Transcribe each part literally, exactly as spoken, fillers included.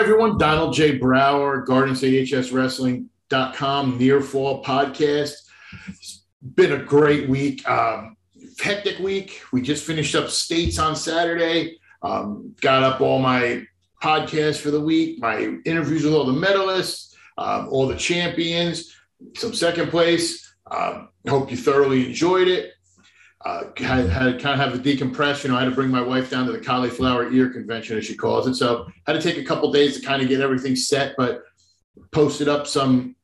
everyone. Donald J. Brower, Garden State H S Wrestling dot com, Near Fall Podcast. It's been a great week, um, hectic week. We just finished up states on Saturday. Um, got up all my podcasts for the week, my interviews with all the medalists, um, all the champions, some second place. Um, hope you thoroughly enjoyed it. Uh, had, had to kind of have a decompress. You know, I had to bring my wife down to the cauliflower ear convention, as she calls it. So I had to take a couple days to kind of get everything set, but posted up some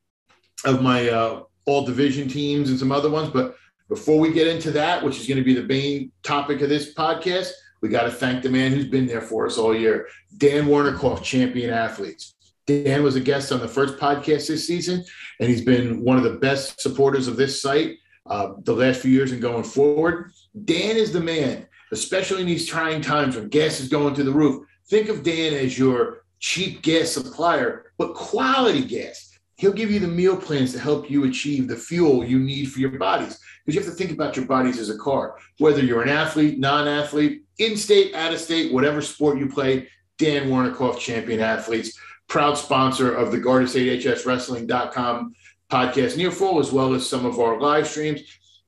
of my uh, all division teams and some other ones. But before we get into that, which is going to be the main topic of this podcast, we got to thank the man who's been there for us all year, Dan Wernikoff, Champion Athletes. Dan was a guest on the first podcast this season, and he's been one of the best supporters of this site Uh, the last few years and going forward. Dan is the man, especially in these trying times when gas is going through the roof. Think of Dan as your cheap gas supplier, but quality gas. He'll give you the meal plans to help you achieve the fuel you need for your bodies, because you have to think about your bodies as a car. Whether you're an athlete, non-athlete, in-state, out-of-state, whatever sport you play, Dan Wernikoff, Champion Athletes, proud sponsor of the Garden State H S Wrestling dot com podcast Near Fall, as well as some of our live streams.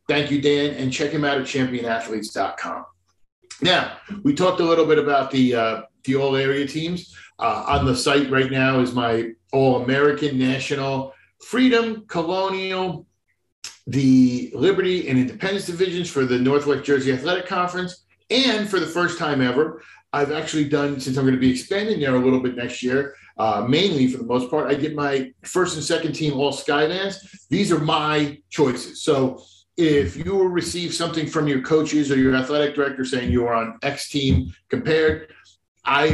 Thank you, Dan, and check him out at champion athletes dot com. Now, we talked a little bit about the uh, the all-area teams. Uh, on the site right now is my All-American, National, Freedom, Colonial, the Liberty and Independence divisions for the Northwest Jersey Athletic Conference, and for the first time ever, I've actually done, since I'm going to be expanding there a little bit next year, Uh, mainly for the most part, I get my first and second team all Skydance. These are my choices. So if you will receive something from your coaches or your athletic director saying you are on X team compared, I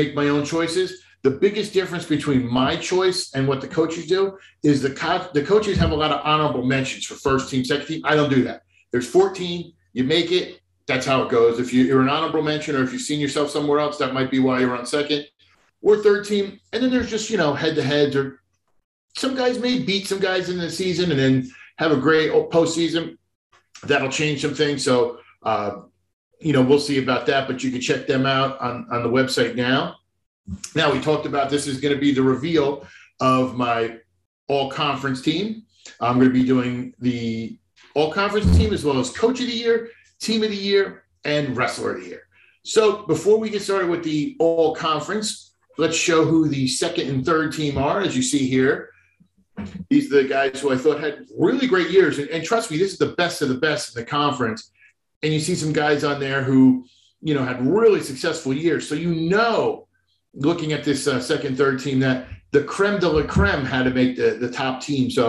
make my own choices. The biggest difference between my choice and what the coaches do is the, co- the coaches have a lot of honorable mentions for first team, second team. I don't do that. There's fourteen. You make it. That's how it goes. If you, you're an honorable mention, or if you've seen yourself somewhere else, that might be why you're on second or third team. And then there's just, you know, head-to-heads, or some guys may beat some guys in the season and then have a great postseason. That'll change some things. So, uh, you know, we'll see about that, but you can check them out on, on the website now. Now, we talked about this is going to be the reveal of my all-conference team. I'm going to be doing the all-conference team as well as coach of the year, team of the year, and wrestler of the year. So before we get started with the all-conference, let's show who the second and third team are, as you see here. These are the guys who I thought had really great years. And, and trust me, this is the best of the best in the conference. And you see some guys on there who, you know, had really successful years. So, you know, looking at this uh, second, third team, that the creme de la creme had to make the, the top team. So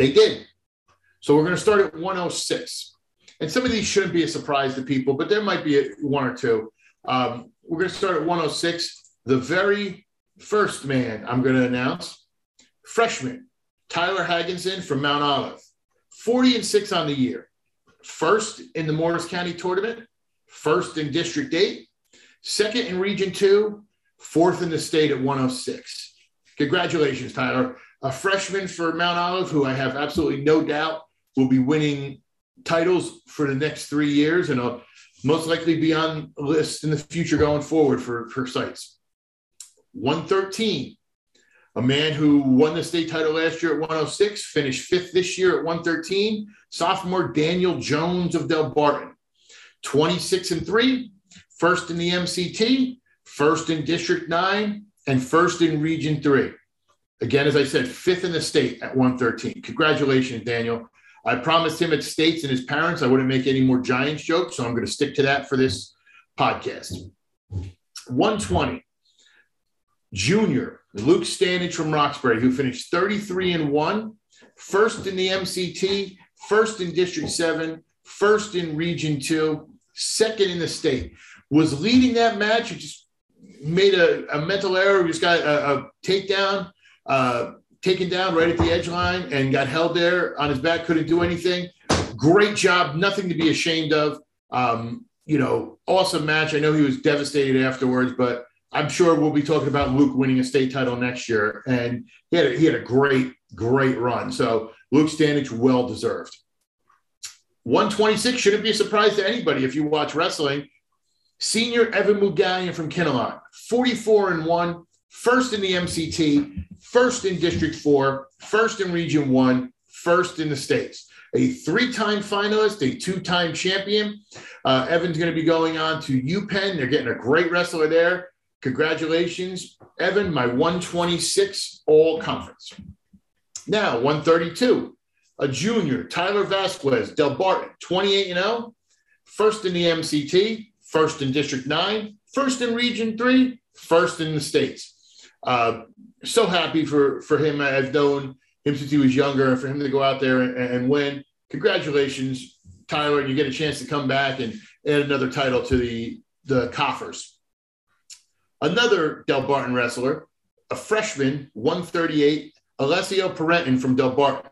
they did. So we're going to start at one oh six. And some of these shouldn't be a surprise to people, but there might be a, one or two. Um, we're going to start at one oh six. The very first man I'm going to announce, freshman Tyler Higginson from Mount Olive, forty and six on the year, first in the Morris County Tournament, first in District eight, second in Region two, fourth in the state at one oh six. Congratulations, Tyler. A freshman for Mount Olive who I have absolutely no doubt will be winning titles for the next three years and will most likely be on lists in the future going forward for, for sites. one thirteen, a man who won the state title last year at one oh six, finished fifth this year at one thirteen, sophomore Daniel Jones of Del Barton, twenty-six and three, first in the M C T, first in District nine, and first in Region three. Again, as I said, fifth in the state at one thirteen. Congratulations, Daniel. I promised him at states and his parents I wouldn't make any more Giants jokes, so I'm going to stick to that for this podcast. one twenty. Junior Luke Stanage from Roxbury, who finished thirty-three and one, first in the M C T, first in District seven, first in Region two, second in the state, was leading that match. He just made a, a mental error. He just got a, a takedown, uh, taken down right at the edge line and got held there on his back, couldn't do anything. Great job, nothing to be ashamed of. Um, you know, awesome match. I know he was devastated afterwards, but I'm sure we'll be talking about Luke winning a state title next year, and he had a, he had a great, great run. So Luke Stanage, well-deserved. one twenty-six shouldn't be a surprise to anybody if you watch wrestling. Senior Evan Mugallion from Kinnelon, forty-four and one, first in the M C T, first in District four, first in Region one, first in the States. A three-time finalist, a two-time champion. Uh, Evan's going to be going on to UPenn. They're getting a great wrestler there. Congratulations, Evan, my one twenty-six all-conference. Now, one thirty-two, a junior, Tyler Vasquez, Del Barton, twenty-eight and oh, first in the M C T, first in District nine, first in Region three, first in the States. Uh, so happy for, for him. I've known him since he was younger, and for him to go out there and, and win. Congratulations, Tyler. You get a chance to come back and add another title to the, the coffers. Another Del Barton wrestler, a freshman, one thirty-eight, Alessio Parentin from Del Barton,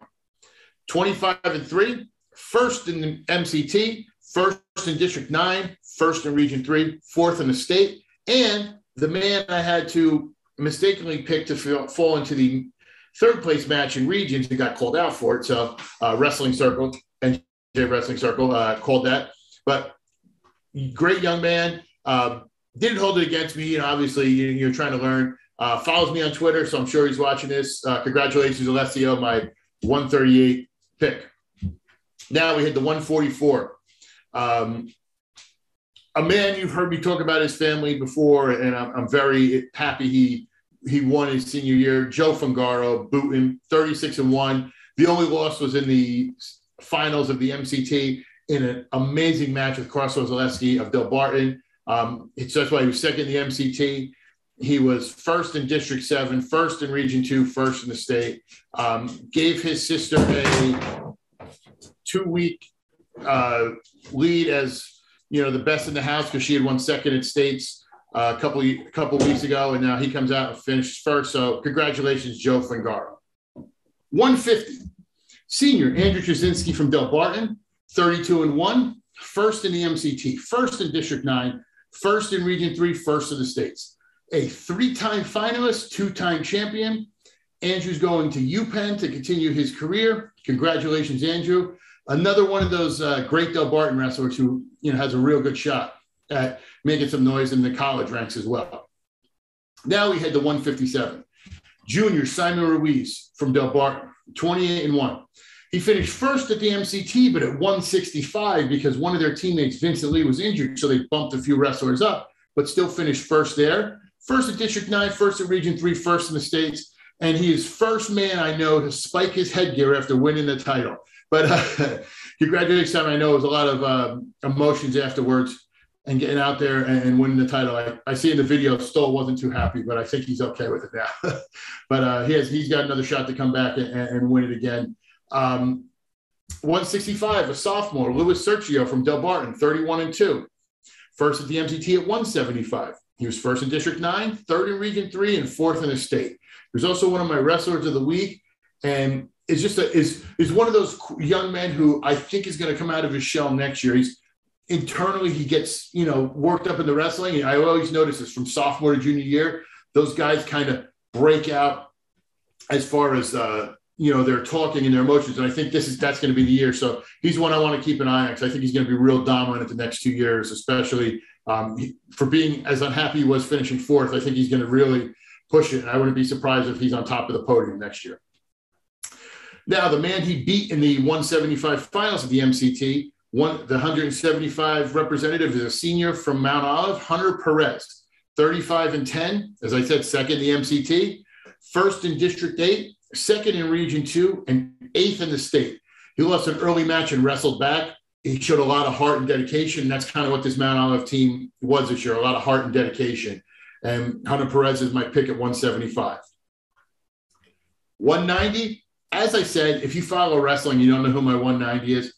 twenty-five and three, first in the M C T, first in District nine, first in Region three, fourth in the state, and the man I had to mistakenly pick to fall into the third place match in regions and got called out for it. So uh, Wrestling Circle, N J Wrestling Circle uh, called that. But great young man. Uh, didn't hold it against me. You know, obviously, you, you're trying to learn. Uh, follows me on Twitter, so I'm sure he's watching this. Uh, congratulations, Alessio, my one thirty-eight pick. Now we hit the one forty-four. Um, a man you've heard me talk about his family before, and I'm, I'm very happy he he won his senior year. Joe Fongaro, Bootin, thirty-six and one. The only loss was in the finals of the M C T in an amazing match with Karsov Zaleski of Del Barton. Um, it's, that's why he was second in the M C T. He was first in District seven, first in Region two, first in the state. Um, gave his sister a two-week uh, lead as, you know, the best in the house because she had won second in states uh, a couple a couple weeks ago, and now he comes out and finishes first. So congratulations, Joe Fongaro. one fifty, senior Andrew Trzynski from Del Barton, thirty-two and one, first in the M C T, first in District nine, first in Region three, first in the states. A three-time finalist, two-time champion. Andrew's going to UPenn to continue his career. Congratulations, Andrew. Another one of those uh, great Del Barton wrestlers who, you know, has a real good shot at making some noise in the college ranks as well. Now we head to one fifty-seven. Junior Simon Ruiz from Del Barton, twenty-eight and one. He finished first at the M C T, but at one sixty-five because one of their teammates, Vincent Lee, was injured, so they bumped a few wrestlers up, but still finished first there. First at District nine, first at Region three, first in the states, and he is first man I know to spike his headgear after winning the title. But uh, congratulations, Simon. I know it was a lot of uh, emotions afterwards and getting out there and, and winning the title. I, I see in the video Stoll wasn't too happy, but I think he's okay with it now. But uh, he has, he's got another shot to come back and, and win it again. Um, one sixty-five, a sophomore, Louis Sergio from Del Barton, thirty-one and two. First at the M C T at one seventy-five. He was first in District nine, third in Region three, and fourth in the state. He was also one of my wrestlers of the week, and is just a, is is one of those young men who I think is going to come out of his shell next year. He's internally he gets you know worked up in the wrestling. I always notice this from sophomore to junior year. Those guys kind of break out as far as uh, you know their talking and their emotions. And I think this is that's going to be the year. So he's one I want to keep an eye on because I think he's going to be real dominant at the next two years, especially um, for being as unhappy he was finishing fourth. I think he's going to really push it. And I wouldn't be surprised if he's on top of the podium next year. Now, the man he beat in the one seventy-five finals of the M C T, one, the one seventy-five representative is a senior from Mount Olive, Hunter Perez, thirty-five and ten, as I said, second in the M C T, first in District eight, second in Region two, and eighth in the state. He lost an early match and wrestled back. He showed a lot of heart and dedication. And that's kind of what this Mount Olive team was this year, a lot of heart and dedication. And Hunter Perez is my pick at one seventy-five. one ninety. As I said, if you follow wrestling, you don't know who my one ninety is,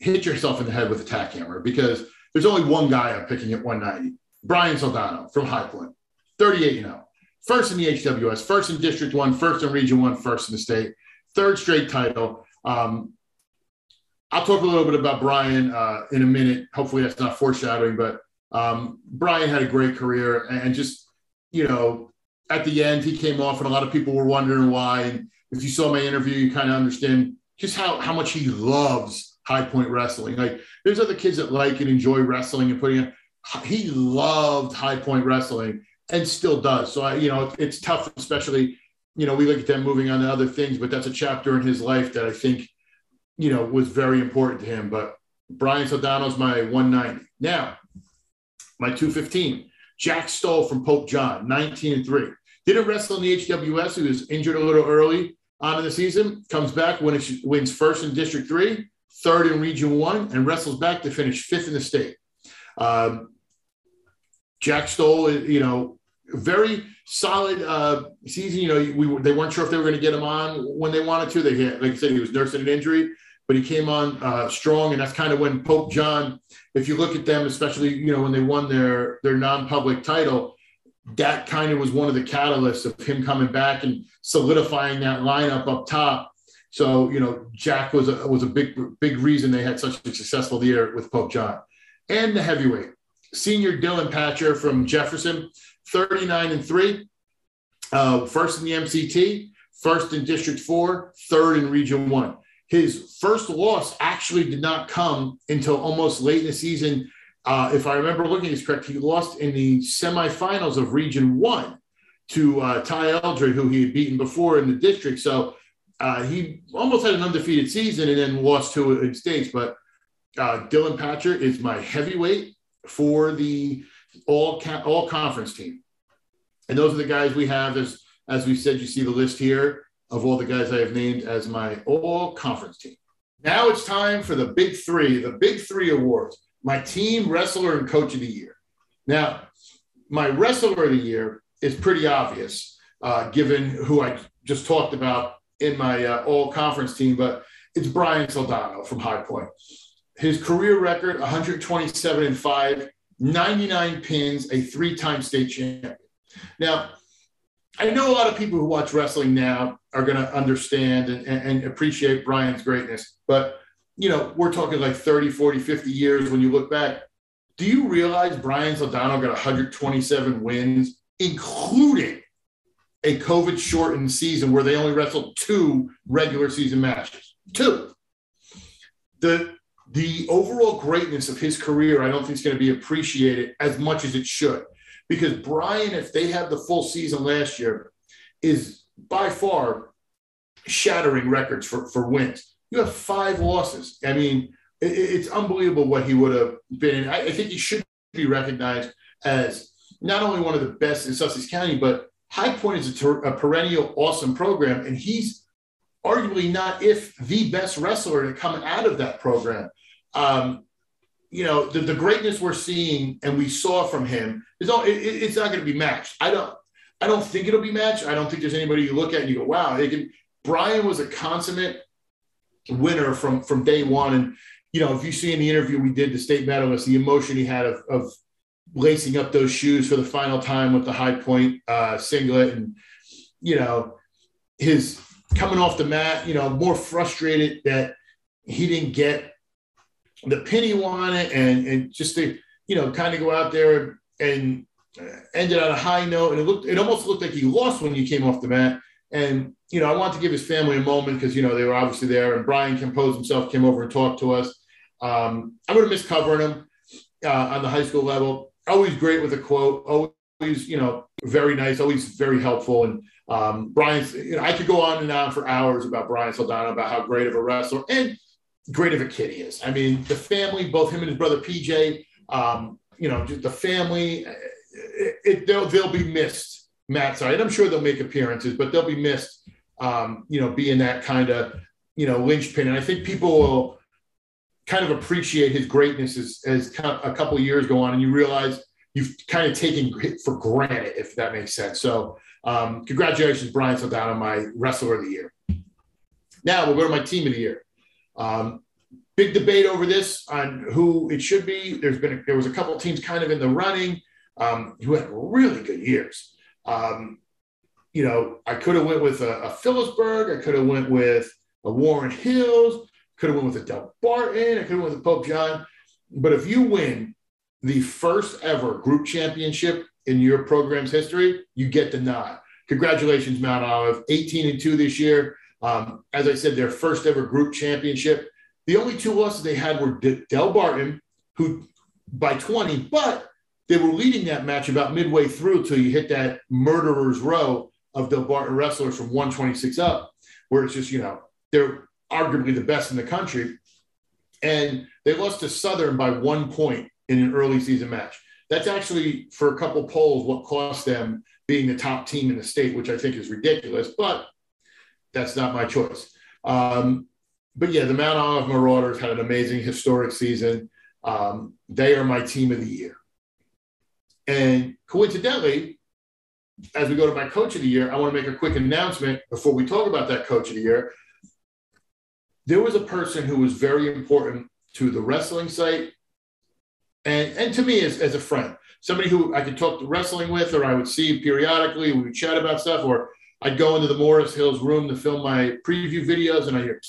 hit yourself in the head with a tack hammer because there's only one guy I'm picking at one ninety, Brian Soldano from High Point, thirty-eight and oh, first in the H W S, first in District one, first in Region one, first in the state, third straight title. Um, I'll talk a little bit about Brian uh, in a minute. Hopefully that's not foreshadowing, but um, Brian had a great career and just, you know, at the end he came off and a lot of people were wondering why. And if you saw my interview, you kind of understand just how, how much he loves High Point wrestling. Like, there's other kids that like and enjoy wrestling and putting on. he loved High Point Wrestling and still does. So, I, you know, it's tough, especially, you know, we look at them moving on to other things, but that's a chapter in his life that I think, you know, was very important to him. But Brian Soldano's my one ninety. Now, my two fifteen, Jack Stoll from Pope John, nineteen and three. Didn't wrestle in the H W S. He was injured a little early on in the season. Comes back, wins, wins first in District three, third in Region one, and wrestles back to finish fifth in the state. Um, Jack Stoll, you know, very solid uh, season. You know, we they weren't sure if they were going to get him on when they wanted to. They had, like I said, he was nursing an injury, but he came on uh, strong, and that's kind of when Pope John, if you look at them, especially, you know, when they won their, their non-public title, that kind of was one of the catalysts of him coming back and solidifying that lineup up top. So, you know, Jack was a, was a big, big reason they had such a successful year with Pope John. And the heavyweight, senior Dylan Patcher from Jefferson, thirty-nine and three, uh, first in the M C T, first in District four, third in Region one. His first loss actually did not come until almost late in the season. Uh, if I remember looking at this correct, he lost in the semifinals of Region one to uh, Ty Eldred, who he had beaten before in the district. So uh, he almost had an undefeated season and then lost to it in states. But uh, Dylan Patcher is my heavyweight for the all ca- all conference team. And those are the guys we have. There's, as we said, you see the list here of all the guys I have named as my all conference team. Now it's time for the big three, the big three awards. My team, wrestler, and coach of the year. Now, my wrestler of the year is pretty obvious, uh, given who I just talked about in my uh, all-conference team, but it's Brian Soldano from High Point. His career record, one twenty-seven and five, ninety-nine pins, a three-time state champion. Now, I know a lot of people who watch wrestling now are going to understand and, and appreciate Brian's greatness, but you know, we're talking like thirty, forty, fifty years when you look back. Do you realize Brian Soldano got one twenty-seven wins, including a COVID-shortened season where they only wrestled two regular season matches? Two. The, the overall greatness of his career I don't think is going to be appreciated as much as it should. Because Brian, if they had the full season last year, is by far shattering records for, for wins. You have five losses. I mean, it, it's unbelievable what he would have been. I, I think he should be recognized as not only one of the best in Sussex County, but High Point is a, ter- a perennial awesome program, and he's arguably not, if the best wrestler to come out of that program. Um, you know, the, the greatness we're seeing and we saw from him is all. It, it's not going to be matched. I don't. I don't think it'll be matched. I don't think there's anybody you look at and you go, "Wow." They can, Brian was a consummate winner from from day one, and you know, if you see in the interview we did the state medalist, the emotion he had of, of lacing up those shoes for the final time with the High Point uh singlet, and you know, his coming off the mat, you know, more frustrated that he didn't get the pin he wanted, and and just to, you know, kind of go out there and ended on a high note, and it looked, it almost looked like he lost when he came off the mat. And, you know, I want to give his family a moment because, you know, they were obviously there. And Brian composed himself, came over and talked to us. Um, I would have missed covering him uh, on the high school level. Always great with a quote. Always, you know, very nice. Always very helpful. And um, Brian's, you know, I could go on and on for hours about Brian Soldano, about how great of a wrestler and great of a kid he is. I mean, the family, both him and his brother P J, um, you know, just the family, it, it, they'll, they'll be missed. Matt, sorry, and I'm sure they'll make appearances, but they'll be missed, um, you know, being that kind of, you know, linchpin. And I think people will kind of appreciate his greatness as, as kind of a couple of years go on, and you realize you've kind of taken it for granted, if that makes sense. So um, congratulations, Brian Soldano, my wrestler of the year. Now we'll go to my team of the year. Um, big debate over this on who it should be. There's been a, there was a couple of teams kind of in the running um, who had really good years. Um, you know, I could have went with a, a Phillipsburg. I could have went with a Warren Hills. Could have went with a Del Barton. I could have went with a Pope John. But if you win the first ever group championship in your program's history, you get the nod. Congratulations, Mount Olive, eighteen and two this year. Um, as I said, their first ever group championship. The only two losses they had were D- Del Barton, who by twenty, but They were leading that match about midway through till you hit that murderer's row of Del Barton wrestlers from one twenty-six up, where it's just, you know, they're arguably the best in the country. And they lost to Southern by one point in an early season match. That's actually, for a couple polls, what cost them being the top team in the state, which I think is ridiculous, but that's not my choice. Um, but yeah, the Mount Olive Marauders had an amazing historic season. Um, they are my team of the year. And coincidentally, as we go to my coach of the year, I want to make a quick announcement before we talk about that coach of the year. There was a person who was very important to the wrestling site and, and to me as, as a friend, somebody who I could talk to wrestling with, or I would see periodically, we would chat about stuff, or I'd go into the Morris Hills room to film my preview videos and I hear,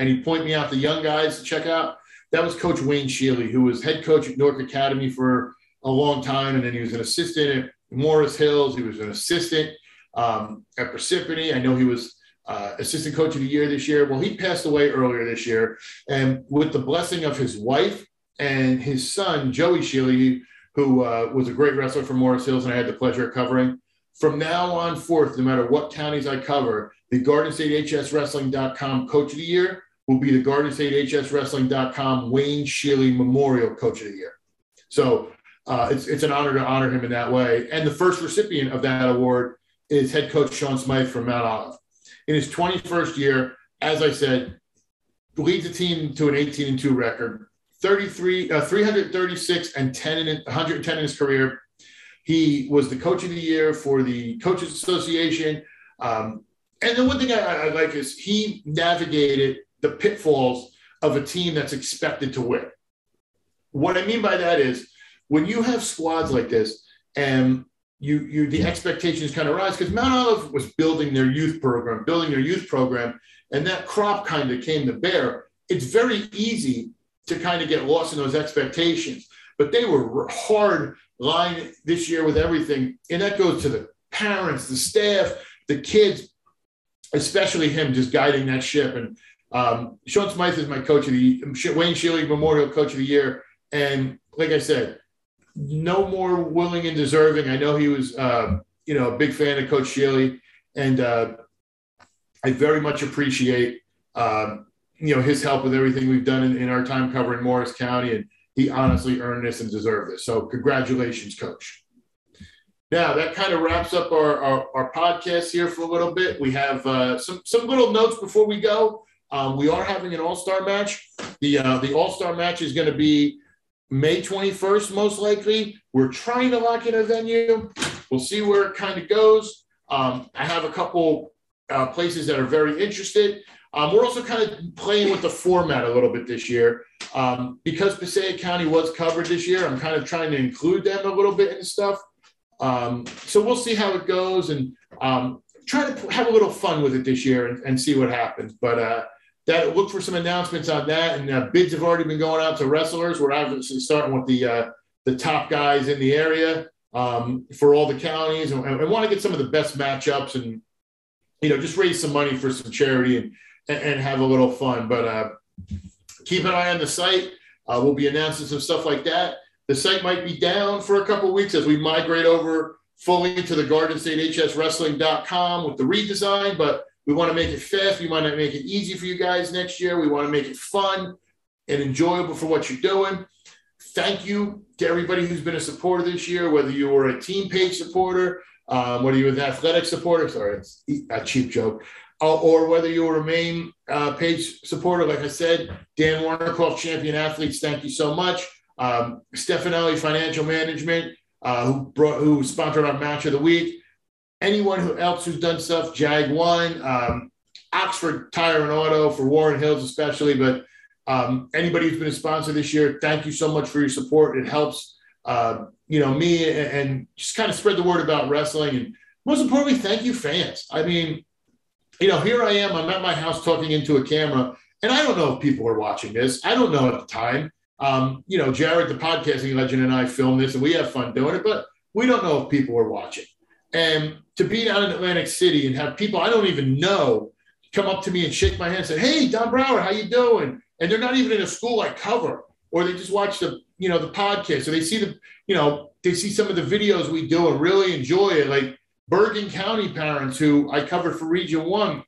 and he'd point me out the young guys to check out. That was Coach Wayne Shealy, who was head coach at North Academy for a long time. And then he was an assistant at Morris Hills. He was an assistant um, at Parsippany. I know he was uh, assistant coach of the year this year. Well, he passed away earlier this year. And with the blessing of his wife and his son, Joey Shealy, who uh, was a great wrestler for Morris Hills and I had the pleasure of covering, from now on forth, no matter what counties I cover, the Garden State H S Wrestling dot com Coach of the Year will be the Garden State H S Wrestling dot com Wayne Shealy Memorial Coach of the Year. So uh, it's, it's an honor to honor him in that way. And the first recipient of that award is head coach Sean Smythe from Mount Olive. In his twenty-first year, as I said, leads the team to an eighteen and two record, thirty-three, uh, three thirty-six and ten and one ten in his career. He was the coach of the year for the Coaches Association. Um, and the one thing I, I like is he navigated the pitfalls of a team that's expected to win. What I mean by that is when you have squads like this and you, you the expectations kind of rise, because Mount Olive was building their youth program, building their youth program, and that crop kind of came to bear. It's very easy to kind of get lost in those expectations. But they were hard line this year with everything. And that goes to the parents, the staff, the kids, especially him just guiding that ship. And um, Sean Smythe is my coach of the Wayne Shealy Memorial Coach of the Year. And like I said, no more willing and deserving. I know he was, uh, you know, a big fan of Coach Shealy. And uh, I very much appreciate, um, you know, his help with everything we've done in, in our time covering Morris County. And he honestly earned this and deserved this. So congratulations, Coach. Now, that kind of wraps up our, our, our podcast here for a little bit. We have uh, some, some little notes before we go. Um, we are having an all-star match. The, uh, the all-star match is going to be May twenty-first, most likely. We're trying to lock in a venue. We'll see where it kind of goes. Um, I have a couple uh, places that are very interested. Um, we're also kind of playing with the format a little bit this year. Um, because Passaic County was covered this year, I'm kind of trying to include them a little bit in stuff. Um, so we'll see how it goes and um, try to have a little fun with it this year and, and see what happens. But uh, that look for some announcements on that. And uh, bids have already been going out to wrestlers. We're obviously starting with the uh, the top guys in the area um, for all the counties. And I want to get some of the best matchups and, you know, just raise some money for some charity and, and have a little fun. But uh, keep an eye on the site. Uh, we'll be announcing some stuff like that. The site might be down for a couple of weeks as we migrate over fully to the Garden State H S Wrestling dot com with the redesign, but we want to make it fast. We want to make it easy for you guys next year. We want to make it fun and enjoyable for what you're doing. Thank you to everybody who's been a supporter this year, whether you were a team page supporter, um, whether you were an athletic supporter, sorry, it's a cheap joke, Uh, or whether you were a main uh, page supporter, like I said, Dan Wernikoff, Champion Athletes, thank you so much. Um, Stefanelli Financial Management, uh, who, brought, who sponsored our match of the week. Anyone who else who's done stuff, Jag One, um, Oxford Tire and Auto for Warren Hills especially, but um, anybody who's been a sponsor this year, thank you so much for your support. It helps, uh, you know, me and, and just kind of spread the word about wrestling. And most importantly, thank you, fans. I mean, you know, here I am, I'm at my house talking into a camera, and I don't know if people are watching this. I don't know at the time. Um, you know, Jared, the podcasting legend, and I filmed this, and we have fun doing it, but we don't know if people are watching. And to be down in Atlantic City and have people I don't even know come up to me and shake my hand and say, hey, Don Brower, how you doing? And they're not even in a school I cover, or they just watch the, you know, the podcast, or they see the, you know, they see some of the videos we do and really enjoy it. Like Bergen County parents who I covered for Region One,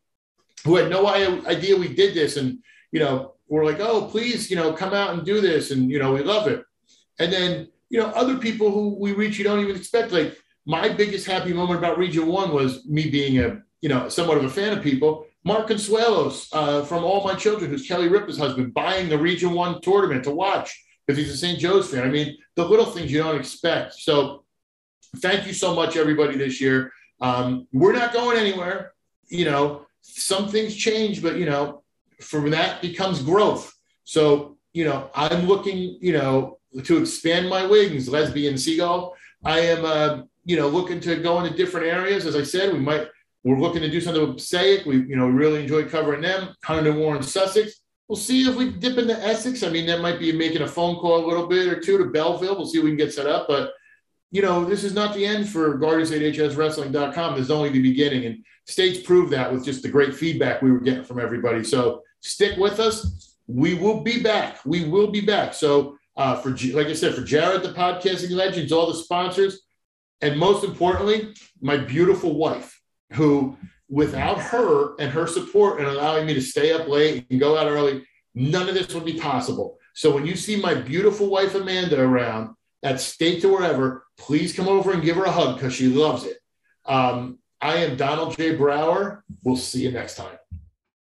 who had no idea we did this, and, you know, were like, oh, please, you know, come out and do this. And, you know, we love it. And then, you know, other people who we reach, you don't even expect. Like my biggest happy moment about Region One was me being a, you know, somewhat of a fan of people. Mark Consuelos uh, from All My Children, who's Kelly Ripa's husband, buying the Region One tournament to watch because he's a Saint Joe's fan. I mean, the little things you don't expect. So thank you so much, everybody, this year. Um, we're not going anywhere. You know, some things change, but, you know, from that becomes growth. So, you know, I'm looking, you know, to expand my wings, lesbian seagull. I am, uh, you know, looking to go into different areas. As I said, we might – we're looking to do something with Passaic. We, you know, really enjoyed covering them. Hunter and Warren, Sussex. We'll see if we dip into Essex. I mean, that might be making a phone call a little bit or two to Belleville. We'll see if we can get set up. But, you know, this is not the end for Garden State H S Wrestling dot com. This is only the beginning. And States proved that with just the great feedback we were getting from everybody. So stick with us. We will be back. We will be back. So, uh, for like I said, for Jared, the podcasting legends, all the sponsors, and most importantly, my beautiful wife, who without her and her support and allowing me to stay up late and go out early, none of this would be possible. So when you see my beautiful wife, Amanda, around at State to wherever, please come over and give her a hug because she loves it. Um, I am Donald J. Brower. We'll see you next time.